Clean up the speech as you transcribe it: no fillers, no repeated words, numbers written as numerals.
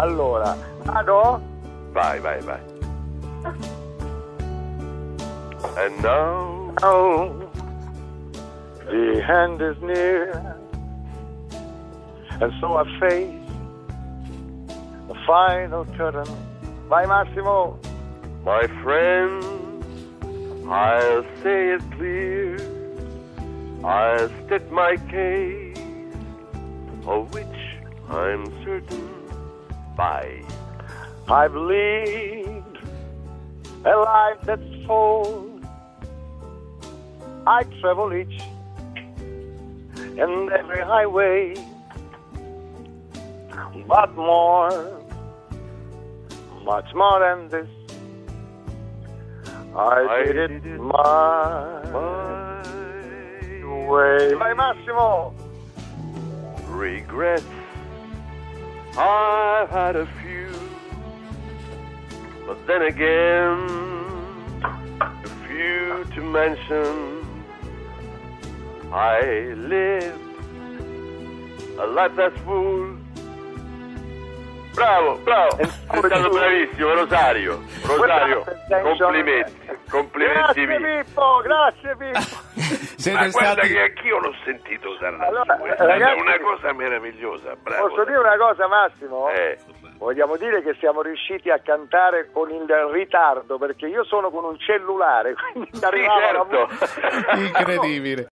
Allora, vado? Vai, vai, vai. And now, oh, the hand is near, and so I face the final curtain. Vai, Massimo. My friend, I'll say it clear, I'll state my case, of which I'm certain. Bye. I've lived a life that's full, I travel each and every highway, but more, much more than this, I did it my way. Vai, Massimo. Regrets, I've had a few, but then again, a few to mention. I live a life that's full. Bravo, bravo, è stato bravissimo, Rosario. Rosario, complimenti. Grazie Pippo. Ma guarda che anch'io l'ho sentito usare la sua, è una cosa meravigliosa. Bravo, posso dire una cosa, Massimo? Vogliamo dire che siamo riusciti a cantare con il ritardo, perché io sono con un cellulare, quindi sì, arrivava certo. Incredibile.